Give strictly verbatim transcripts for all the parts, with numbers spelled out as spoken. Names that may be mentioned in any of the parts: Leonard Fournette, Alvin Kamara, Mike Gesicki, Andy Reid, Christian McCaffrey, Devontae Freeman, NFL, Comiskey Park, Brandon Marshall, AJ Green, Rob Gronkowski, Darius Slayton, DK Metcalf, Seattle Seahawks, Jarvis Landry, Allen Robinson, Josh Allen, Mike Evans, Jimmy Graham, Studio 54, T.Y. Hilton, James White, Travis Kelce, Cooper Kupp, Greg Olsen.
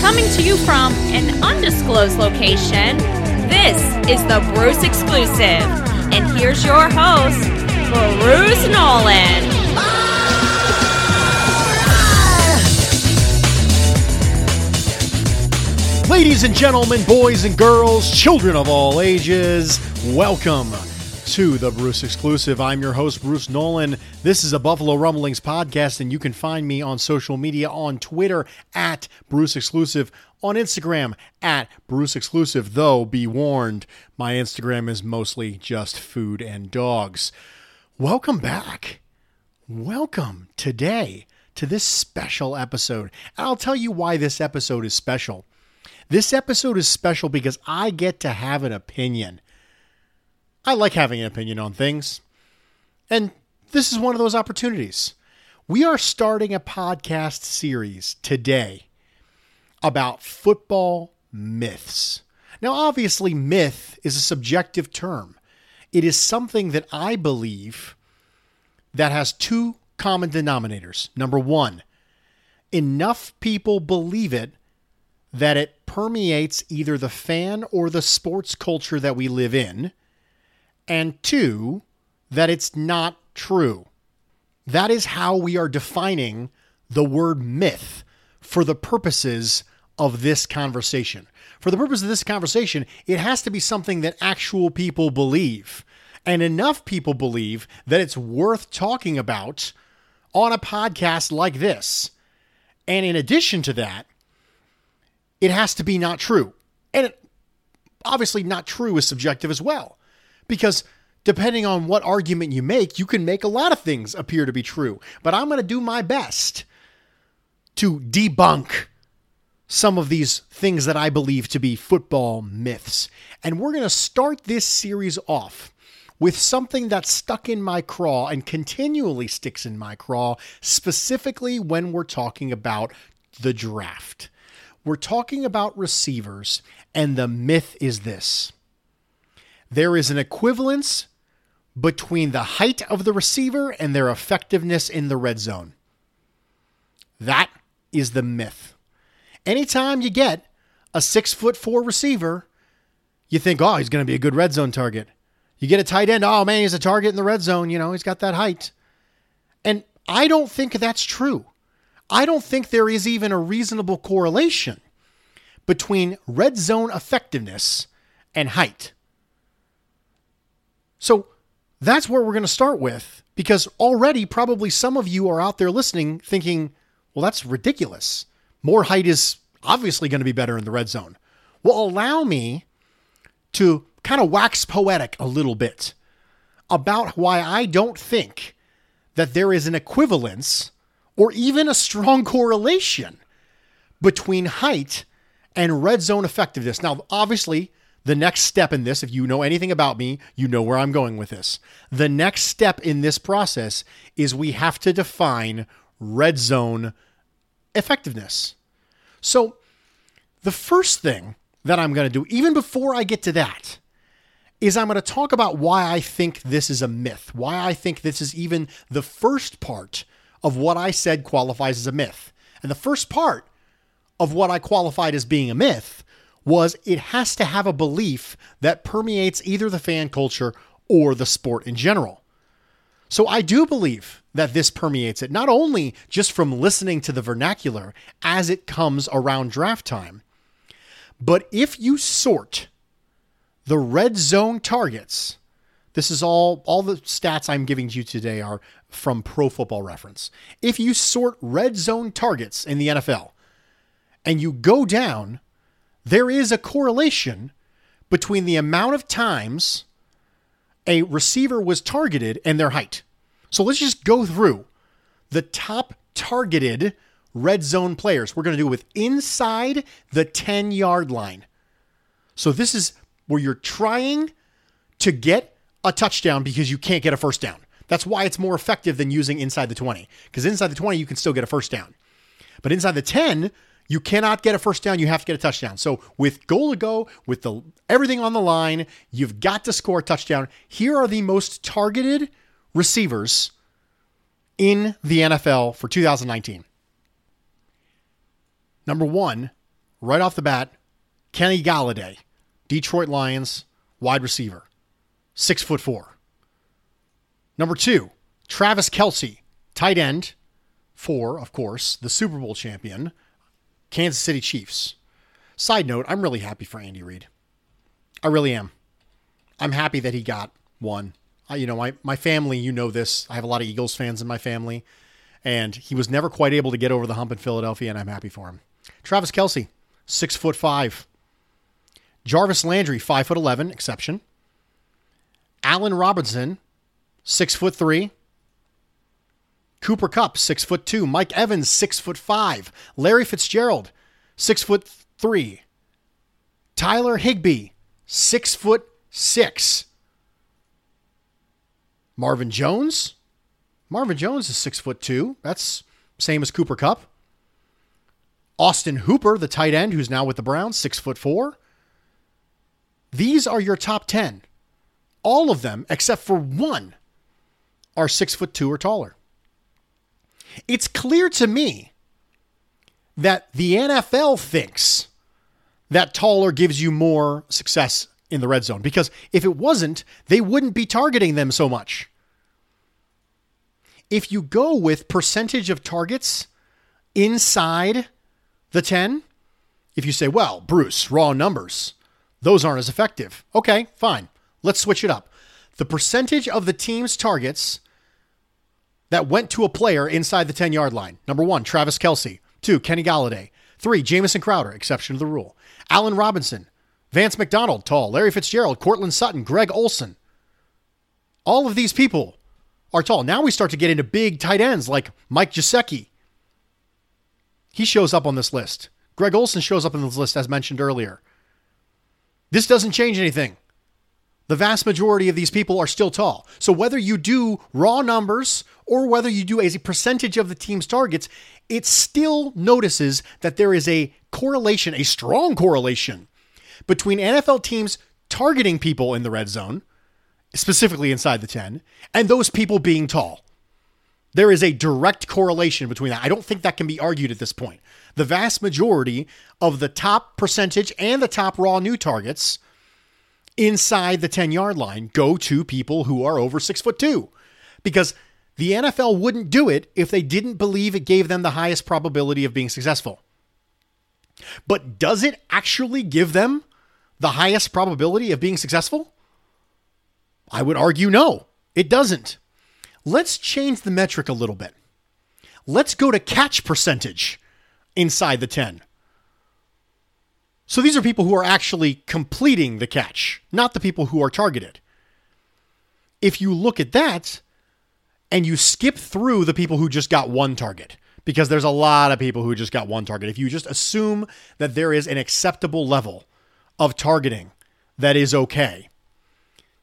Coming to you from an undisclosed location, this is the Bruce Exclusive. And here's your host, Bruce Nolan. All right. Ladies and gentlemen, boys and girls, children of all ages, welcome to the Bruce Exclusive. I'm your host, Bruce Nolan. This is a Buffalo Rumblings podcast, and you can find me on social media on Twitter at Bruce Exclusive, on Instagram at Bruce Exclusive, though be warned, my Instagram is mostly just food and dogs. Welcome back. Welcome today to this special episode. And I'll tell you why this episode is special. This episode is special because I get to have an opinion. I like having an opinion on things, and this is one of those opportunities. We are starting a podcast series today about football myths. Now, obviously, myth is a subjective term. It is something that I believe that has two common denominators. Number one, enough people believe it that it permeates either the fan or the sports culture that we live in. And two, that it's not true. That is how we are defining the word myth for the purposes of this conversation. For the purpose of this conversation, it has to be something that actual people believe. And enough people believe that it's worth talking about on a podcast like this. And in addition to that, it has to be not true. And it, obviously not true is subjective as well. Because depending on what argument you make, you can make a lot of things appear to be true. But I'm going to do my best to debunk some of these things that I believe to be football myths. And we're going to start this series off with something that's stuck in my craw and continually sticks in my craw, specifically when we're talking about the draft. We're talking about receivers, and the myth is this. There is an equivalence between the height of the receiver and their effectiveness in the red zone. That is the myth. Anytime you get a six foot four receiver, you think, oh, he's going to be a good red zone target. You get a tight end, oh man, he's a target in the red zone. You know, he's got that height. And I don't think that's true. I don't think there is even a reasonable correlation between red zone effectiveness and height. So that's where we're going to start with, because already probably some of you are out there listening thinking, well, that's ridiculous. More height is obviously going to be better in the red zone. Well, allow me to kind of wax poetic a little bit about why I don't think that there is an equivalence or even a strong correlation between height and red zone effectiveness. Now, obviously, the next step in this, if you know anything about me, you know where I'm going with this. The next step in this process is we have to define red zone effectiveness. So the first thing that I'm going to do, even before I get to that, is I'm going to talk about why I think this is a myth, why I think this is even the first part of what I said qualifies as a myth. And the first part of what I qualified as being a myth was it has to have a belief that permeates either the fan culture or the sport in general. So I do believe that this permeates it, not only just from listening to the vernacular as it comes around draft time, but if you sort the red zone targets. This is all, all the stats I'm giving you today are from Pro Football Reference. If you sort red zone targets in the N F L and you go down, there is a correlation between the amount of times a receiver was targeted and their height. So let's just go through the top targeted red zone players. We're going to do it with inside the ten yard line. So this is where you're trying to get a touchdown because you can't get a first down. That's why it's more effective than using inside the twenty, because inside the twenty, you can still get a first down, but inside the ten, you cannot get a first down. You have to get a touchdown. So with goal to go, with the everything on the line, you've got to score a touchdown. Here are the most targeted receivers in the N F L for two thousand nineteen. Number one, right off the bat, Kenny Golladay, Detroit Lions wide receiver, six foot four. Number two, Travis Kelce, tight end, for, of course, the Super Bowl champion, Kansas City Chiefs. Side note, I'm really happy for Andy Reid. I really am. I'm happy that he got one. I, you know, my, my family, you know this. I have a lot of Eagles fans in my family, and he was never quite able to get over the hump in Philadelphia, and I'm happy for him. Travis Kelce, six foot five. Jarvis Landry, five foot eleven, exception. Allen Robinson, six foot three. Cooper Kupp, six foot two. Mike Evans, six foot five. Larry Fitzgerald, six foot three. Tyler Higbee, six foot six. Marvin Jones. Marvin Jones is six foot two. That's same as Cooper Kupp. Austin Hooper, the tight end, who's now with the Browns, six foot four. These are your top ten. All of them, except for one, are six foot two or taller. It's clear to me that the N F L thinks that taller gives you more success in the red zone, because if it wasn't, they wouldn't be targeting them so much. If you go with percentage of targets inside the ten, if you say, well, Bruce, raw numbers, those aren't as effective. Okay, fine. Let's switch it up. The percentage of the team's targets that went to a player inside the ten yard line. Number one, Travis Kelce. Two, Kenny Golladay. Three, Jamison Crowder, exception to the rule. Allen Robinson, Vance McDonald, tall. Larry Fitzgerald, Cortland Sutton, Greg Olsen. All of these people are tall. Now we start to get into big tight ends like Mike Gesicki. He shows up on this list. Greg Olsen shows up on this list as mentioned earlier. This doesn't change anything. The vast majority of these people are still tall. So whether you do raw numbers or whether you do as a percentage of the team's targets, it still notices that there is a correlation, a strong correlation between N F L teams targeting people in the red zone, specifically inside the ten, and those people being tall. There is a direct correlation between that. I don't think that can be argued at this point. The vast majority of the top percentage and the top raw new targets inside the ten yard line go to people who are over six foot two, because the N F L wouldn't do it if they didn't believe it gave them the highest probability of being successful. But does it actually give them the highest probability of being successful? I would argue no, it doesn't. Let's change the metric a little bit. Let's go to catch percentage inside the ten. So these are people who are actually completing the catch, not the people who are targeted. If you look at that and you skip through the people who just got one target, because there's a lot of people who just got one target. If you just assume that there is an acceptable level of targeting that is okay,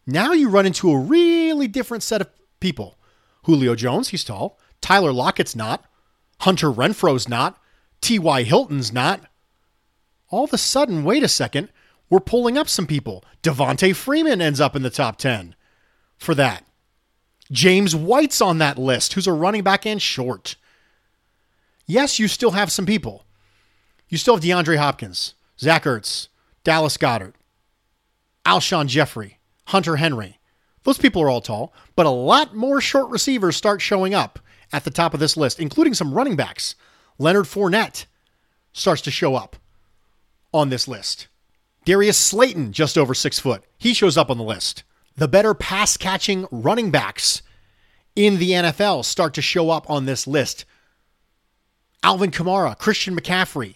now you run into a really different set of people. Julio Jones, he's tall. Tyler Lockett's not. Hunter Renfrow's not. T Y Hilton's not. All of a sudden, wait a second, we're pulling up some people. Devontae Freeman ends up in the top ten for that. James White's on that list, who's a running back and short. Yes, you still have some people. You still have DeAndre Hopkins, Zach Ertz, Dallas Goedert, Alshon Jeffery, Hunter Henry. Those people are all tall, but a lot more short receivers start showing up at the top of this list, including some running backs. Leonard Fournette starts to show up on this list. Darius Slayton, just over six foot. He shows up on the list. The better pass-catching running backs in the N F L start to show up on this list. Alvin Kamara, Christian McCaffrey,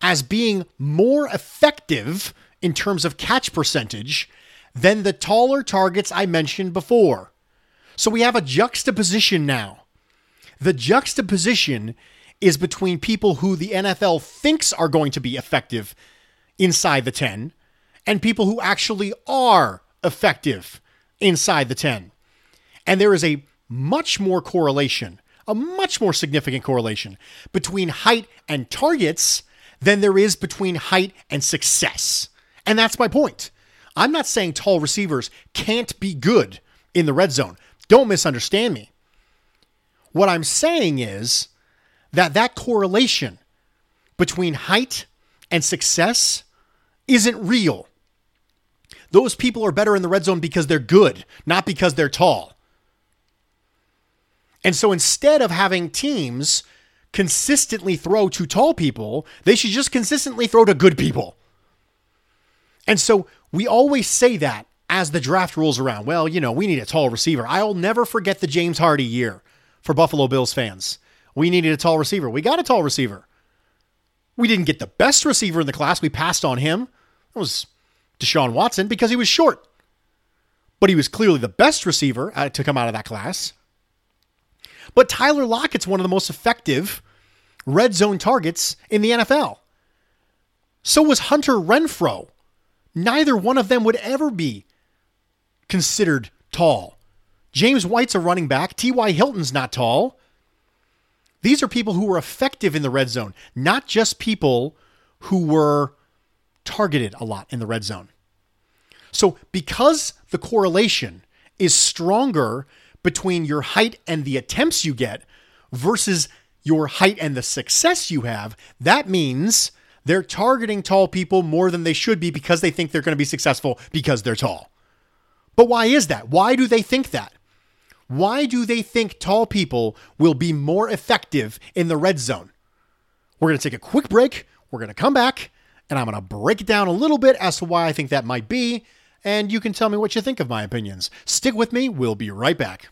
as being more effective in terms of catch percentage than the taller targets I mentioned before. So we have a juxtaposition now. The juxtaposition is between people who the N F L thinks are going to be effective inside the ten and people who actually are effective inside the ten. And there is a much more correlation, a much more significant correlation between height and targets than there is between height and success. And that's my point. I'm not saying tall receivers can't be good in the red zone. Don't misunderstand me. What I'm saying is that that correlation between height and success isn't real. Those people are better in the red zone because they're good, not because they're tall. And so instead of having teams consistently throw to tall people, they should just consistently throw to good people. And so we always say that as the draft rolls around. Well, you know, we need a tall receiver. I'll never forget the James Hardy year for Buffalo Bills fans. We needed a tall receiver. We got a tall receiver. We didn't get the best receiver in the class. We passed on him. It was Deshaun Watson because he was short. But he was clearly the best receiver to come out of that class. But Tyler Lockett's one of the most effective red zone targets in the N F L. So was Hunter Renfrow. Neither one of them would ever be considered tall. James White's a running back. T Y. Hilton's not tall. These are people who were effective in the red zone, not just people who were targeted a lot in the red zone. So because the correlation is stronger between your height and the attempts you get versus your height and the success you have, that means they're targeting tall people more than they should be because they think they're going to be successful because they're tall. But why is that? Why do they think that? Why do they think tall people will be more effective in the red zone? We're going to take a quick break. We're going to come back and I'm going to break it down a little bit as to why I think that might be. And you can tell me what you think of my opinions. Stick with me. We'll be right back.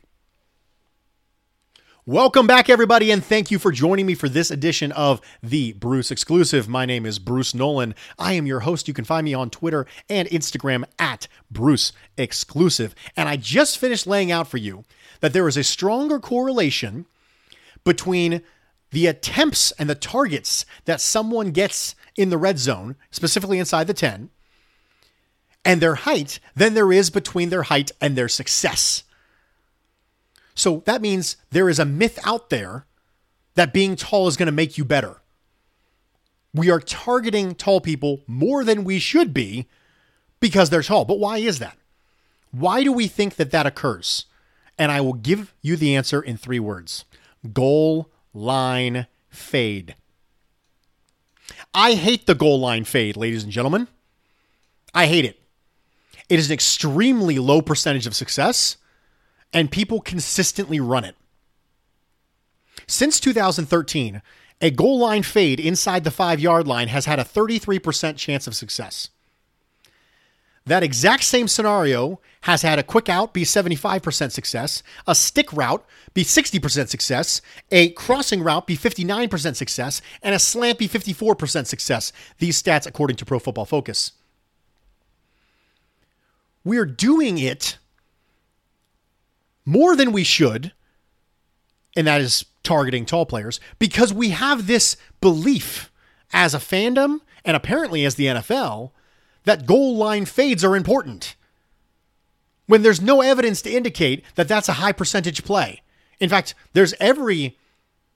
Welcome back, everybody, and thank you for joining me for this edition of The Bruce Exclusive. My name is Bruce Nolan. I am your host. You can find me on Twitter and Instagram at Bruce Exclusive. And I just finished laying out for you that there is a stronger correlation between the attempts and the targets that someone gets in the red zone, specifically inside the ten, and their height than there is between their height and their success. So that means there is a myth out there that being tall is going to make you better. We are targeting tall people more than we should be because they're tall. But why is that? Why do we think that that occurs? And I will give you the answer in three words. Goal line fade. I hate the goal line fade, ladies and gentlemen. I hate it. It is an extremely low percentage of success. And people consistently run it. Since two thousand thirteen, a goal line fade inside the five-yard line has had a thirty-three percent chance of success. That exact same scenario has had a quick out be seventy-five percent success, a stick route be sixty percent success, a crossing route be fifty-nine percent success, and a slant be fifty-four percent success. These stats according to Pro Football Focus. We're doing it more than we should, and that is targeting tall players, because we have this belief as a fandom and apparently as the N F L that goal line fades are important when there's no evidence to indicate that that's a high percentage play. In fact, there's every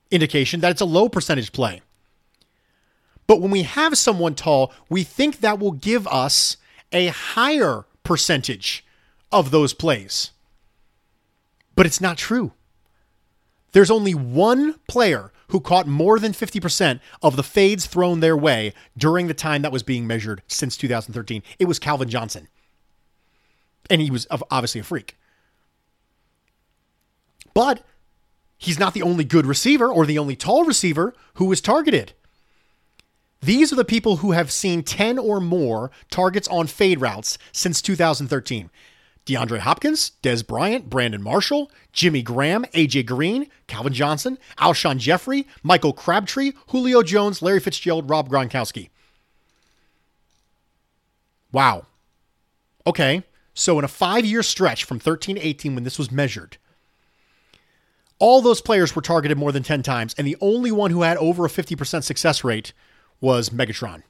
indication that it's a low percentage play. But when we have someone tall, we think that will give us a higher percentage of those plays. But it's not true. There's only one player who caught more than fifty percent of the fades thrown their way during the time that was being measured since two thousand thirteen. It was Calvin Johnson. And he was obviously a freak. But he's not the only good receiver or the only tall receiver who was targeted. These are the people who have seen ten or more targets on fade routes since two thousand thirteen. DeAndre Hopkins, Dez Bryant, Brandon Marshall, Jimmy Graham, A J Green, Calvin Johnson, Alshon Jeffery, Michael Crabtree, Julio Jones, Larry Fitzgerald, Rob Gronkowski. Wow. Okay, so in a five-year stretch from thirteen to eighteen when this was measured, all those players were targeted more than ten times, and the only one who had over a fifty percent success rate was Megatron.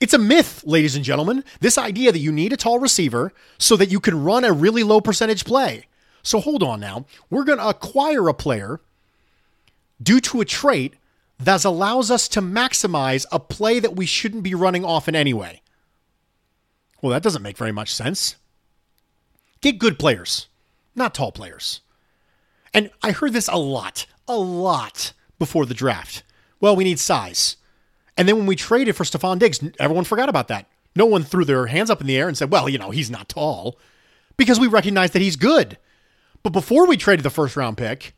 It's a myth, ladies and gentlemen. This idea that you need a tall receiver so that you can run a really low percentage play. So hold on now. We're going to acquire a player due to a trait that allows us to maximize a play that we shouldn't be running often anyway. Well, that doesn't make very much sense. Get good players, not tall players. And I heard this a lot, a lot before the draft. Well, we need size. And then when we traded for Stephon Diggs, everyone forgot about that. No one threw their hands up in the air and said, well, you know, he's not tall, because we recognize that he's good. But before we traded the first round pick,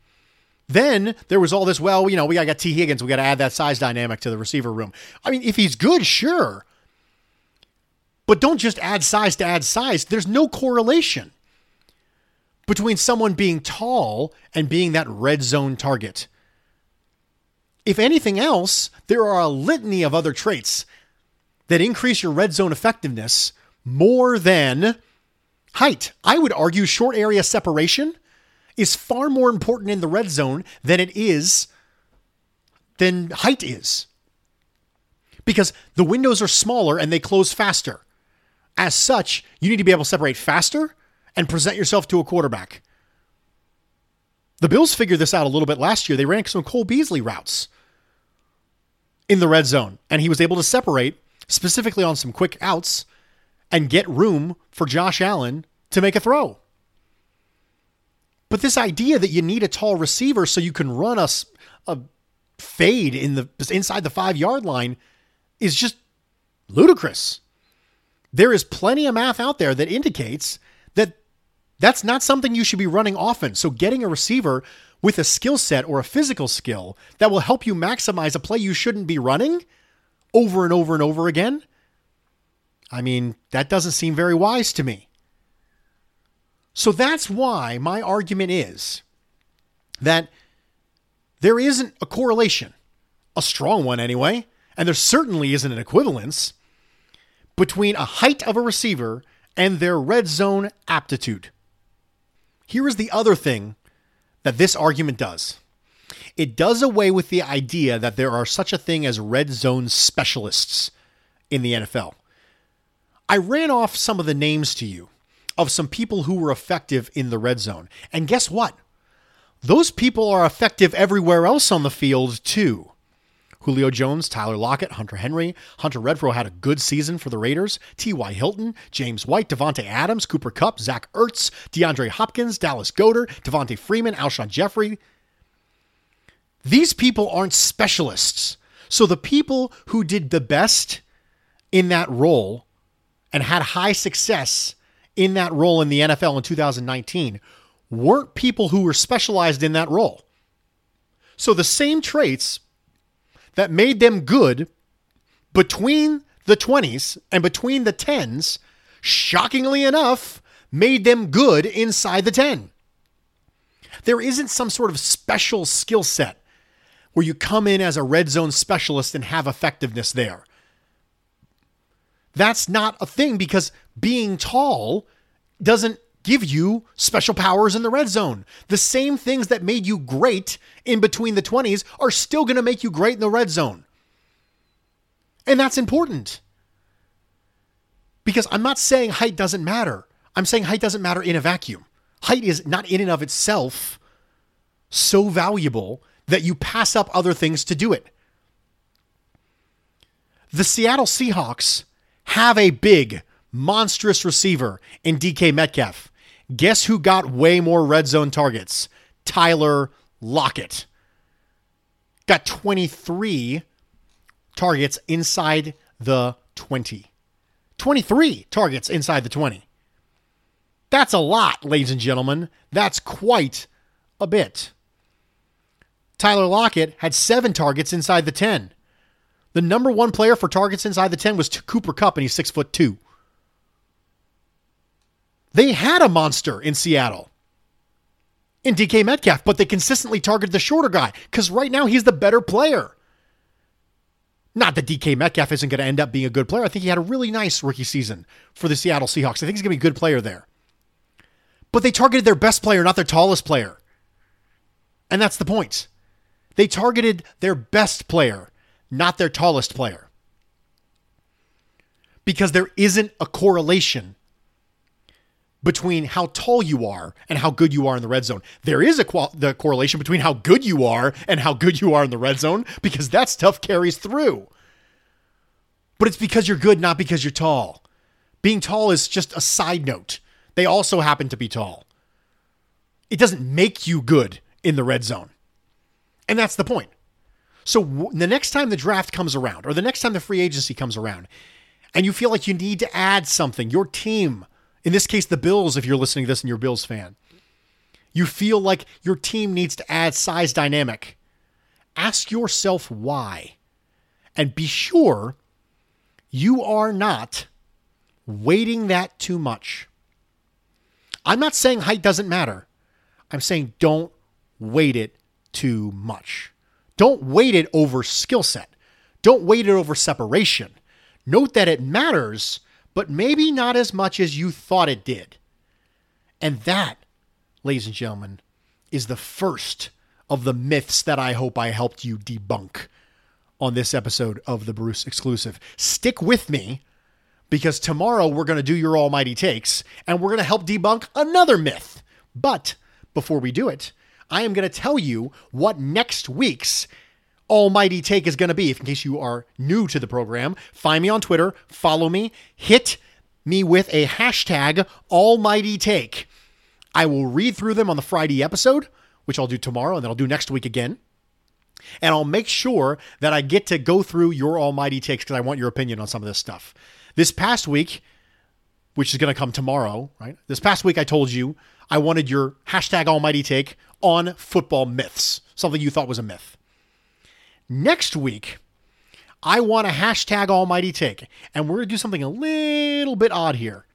then there was all this, well, you know, we got to get T. Higgins. We got to add that size dynamic to the receiver room. I mean, if he's good, sure. But don't just add size to add size. There's no correlation between someone being tall and being that red zone target. If anything else, there are a litany of other traits that increase your red zone effectiveness more than height. I would argue short area separation is far more important in the red zone than it is, than height is. Because the windows are smaller and they close faster. As such, you need to be able to separate faster and present yourself to a quarterback. The Bills figured this out a little bit last year. They ran some Cole Beasley routes in the red zone, and he was able to separate specifically on some quick outs and get room for Josh Allen to make a throw. But this idea that you need a tall receiver so you can run a, a fade in the inside the five-yard line is just ludicrous. There is plenty of math out there that indicates that that's not something you should be running often. So getting a receiver with a skill set or a physical skill that will help you maximize a play you shouldn't be running over and over and over again. I mean, that doesn't seem very wise to me. So that's why my argument is that there isn't a correlation, a strong one anyway, and there certainly isn't an equivalence between a height of a receiver and their red zone aptitude. Here is the other thing that this argument does. It does away with the idea that there are such a thing as red zone specialists in the N F L. I ran off some of the names to you of some people who were effective in the red zone. And guess what? Those people are effective everywhere else on the field too. Julio Jones, Tyler Lockett, Hunter Henry, Hunter Renfrow had a good season for the Raiders, T Y. Hilton, James White, Devontae Adams, Cooper Kupp, Zach Ertz, DeAndre Hopkins, Dallas Goedert, Devontae Freeman, Alshon Jeffery. These people aren't specialists. So the people who did the best in that role and had high success in that role in the N F L in two thousand nineteen weren't people who were specialized in that role. So the same traits that made them good between the twenties and between the tens, shockingly enough, made them good inside the ten. There isn't some sort of special skill set where you come in as a red zone specialist and have effectiveness there. That's not a thing, because being tall doesn't give you special powers in the red zone. The same things that made you great in between the twenties are still going to make you great in the red zone. And that's important, because I'm not saying height doesn't matter. I'm saying height doesn't matter in a vacuum. Height is not in and of itself so valuable that you pass up other things to do it. The Seattle Seahawks have a big, monstrous receiver in D K Metcalf. Guess who got way more red zone targets? Tyler Lockett. Got twenty-three targets inside the twenty. twenty-three targets inside the twenty. That's a lot, ladies and gentlemen. That's quite a bit. Tyler Lockett had seven targets inside the ten. The number one player for targets inside the ten was Cooper Kupp, and he's six foot two. They had a monster in Seattle in D K Metcalf, but they consistently targeted the shorter guy because right now he's the better player. Not that D K Metcalf isn't going to end up being a good player. I think he had a really nice rookie season for the Seattle Seahawks. I think he's going to be a good player there. But they targeted their best player, not their tallest player. And that's the point. They targeted their best player, not their tallest player. Because there isn't a correlation between how tall you are and how good you are in the red zone. There is a qual- the correlation between how good you are and how good you are in the red zone, because that stuff carries through. But it's because you're good, not because you're tall. Being tall is just a side note. They also happen to be tall. It doesn't make you good in the red zone. And that's the point. So w- the next time the draft comes around, or the next time the free agency comes around, and you feel like you need to add something, your team, in this case, the Bills, if you're listening to this and you're a Bills fan, you feel like your team needs to add size dynamic. Ask yourself why, and be sure you are not weighting that too much. I'm not saying height doesn't matter. I'm saying don't weight it too much. Don't weight it over skill set. Don't weight it over separation. Note that it matters, but maybe not as much as you thought it did. And that, ladies and gentlemen, is the first of the myths that I hope I helped you debunk on this episode of The Bruce Exclusive. Stick with me, because tomorrow we're going to do your almighty takes, and we're going to help debunk another myth. But before we do it, I am going to tell you what next week's almighty take is going to be. If in case you are new to the program, find me on Twitter, follow me, hit me with a hashtag almighty take. I will read through them on the Friday episode, which I'll do tomorrow, and then I'll do next week again. And I'll make sure that I get to go through your almighty takes, because I want your opinion on some of this stuff. This past week, which is going to come tomorrow, right? This past week, I told you I wanted your hashtag almighty take on football myths, something you thought was a myth. Next week, I want a hashtag almighty take, and we're going to do something a little bit odd here.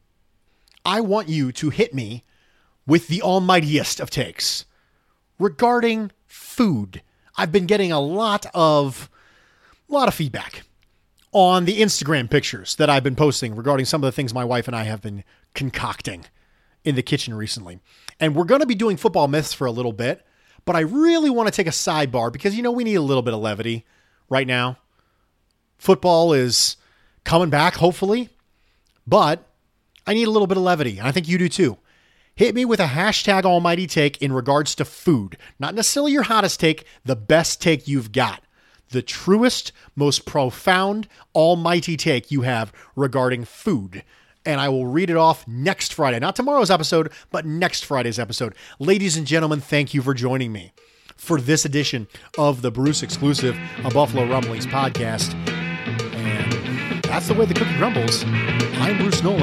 I want you to hit me with the almightiest of takes regarding food. I've been getting a lot of, a lot of feedback on the Instagram pictures that I've been posting regarding some of the things my wife and I have been concocting in the kitchen recently. And we're going to be doing football myths for a little bit. But I really want to take a sidebar because, you know, we need a little bit of levity right now. Football is coming back, hopefully, but I need a little bit of levity. And I think you do too. Hit me with a hashtag almighty take in regards to food. Not necessarily your hottest take, the best take you've got. The truest, most profound, almighty take you have regarding food. And I will read it off next Friday. Not tomorrow's episode, but next Friday's episode. Ladies and gentlemen, thank you for joining me for this edition of the Bruce Exclusive, a Buffalo Rumblings podcast. And that's the way the cookie crumbles. I'm Bruce Nolan.